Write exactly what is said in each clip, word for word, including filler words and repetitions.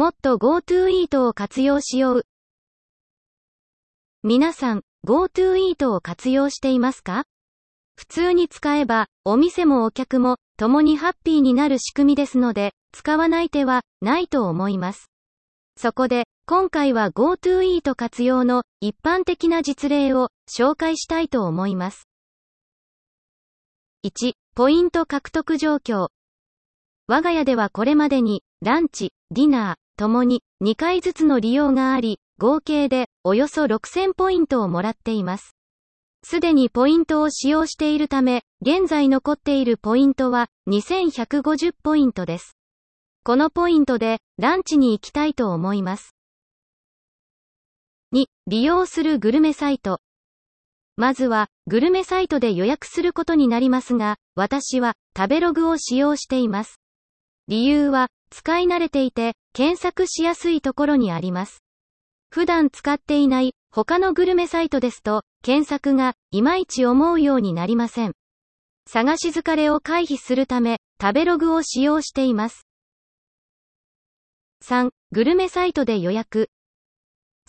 もっと Go to Eat を活用しよう。皆さん、Go to Eat を活用していますか？普通に使えば、お店もお客も、共にハッピーになる仕組みですので、使わない手はないと思います。そこで、今回は Go to Eat 活用の一般的な実例を紹介したいと思います。いち、ポイント獲得状況。我が家ではこれまでに、ランチ、ディナー、ともににかいずつの利用があり、合計でおよそろくせんポイントをもらっています。すでにポイントを使用しているため、現在残っているポイントはにせんひゃくごじゅうポイントです。このポイントでランチに行きたいと思います。に、利用するグルメサイト。まずは、グルメサイトで予約することになりますが、私は食べログを使用しています。理由は、使い慣れていて、検索しやすいところにあります。普段使っていない他のグルメサイトですと、検索がいまいち思うようになりません。探し疲れを回避するため、食べログを使用しています。さん、グルメサイトで予約。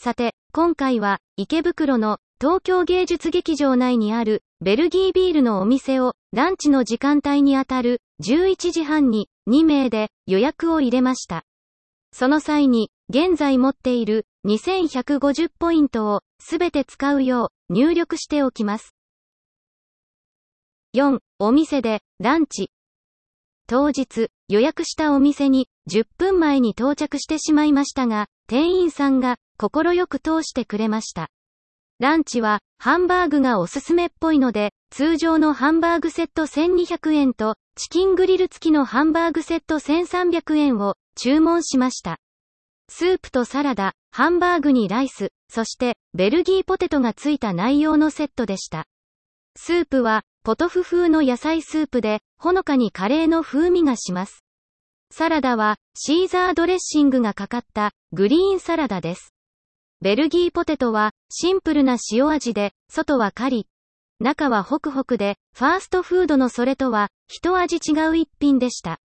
さて、今回は池袋の東京芸術劇場内にあるベルギービールのお店をランチの時間帯にあたるじゅういちじはんににめいで予約を入れました。その際に、現在持っているにせんひゃくごじゅうポイントをすべて使うよう入力しておきます。よん、お店でランチ。当日、予約したお店にじゅっぷんまえに到着してしまいましたが、店員さんが快く通してくれました。ランチはハンバーグがおすすめっぽいので、通常のハンバーグセットせんにひゃくえんと、チキングリル付きのハンバーグセットせんさんびゃくえんを注文しました。スープとサラダ、ハンバーグにライス、そしてベルギーポテトが付いた内容のセットでした。スープはポトフ風の野菜スープで、ほのかにカレーの風味がします。サラダはシーザードレッシングがかかったグリーンサラダです。ベルギーポテトはシンプルな塩味で、外はカリッ、中はホクホクで、ファーストフードのそれとは一味違う一品でした。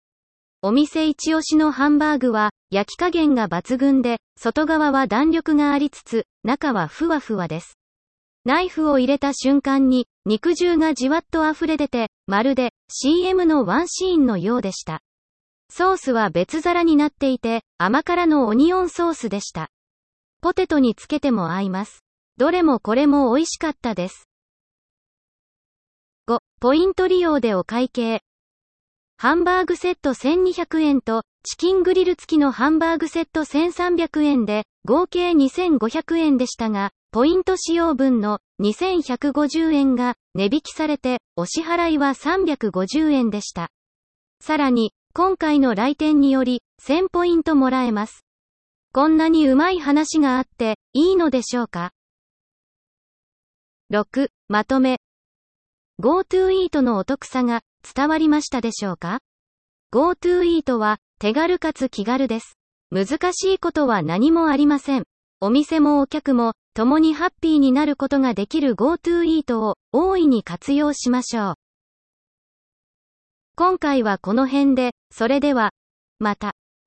お店一押しのハンバーグは焼き加減が抜群で、外側は弾力がありつつ、中はふわふわです。ナイフを入れた瞬間に肉汁がじわっと溢れ出て、まるで シーエム のワンシーンのようでした。ソースは別皿になっていて、甘辛のオニオンソースでした。ポテトにつけても合います。どれもこれも美味しかったです。ご、ポイント利用でお会計。ハンバーグセットせんにひゃくえんと、チキングリル付きのハンバーグセットせんさんびゃくえんで、合計にせんごひゃくえんでしたが、ポイント使用分のにせんひゃくごじゅうえんが値引きされて、お支払いはさんびゃくごじゅうえんでした。さらに、今回の来店により、せんポイントもらえます。こんなにうまい話があって、いいのでしょうか？ろく、まとめ。Go to Eat のお得さが伝わりましたでしょうか？ Go to Eat は手軽かつ気軽です。難しいことは何もありません。お店もお客も共にハッピーになることができる Go to Eat を大いに活用しましょう。今回はこの辺で、それでは、また。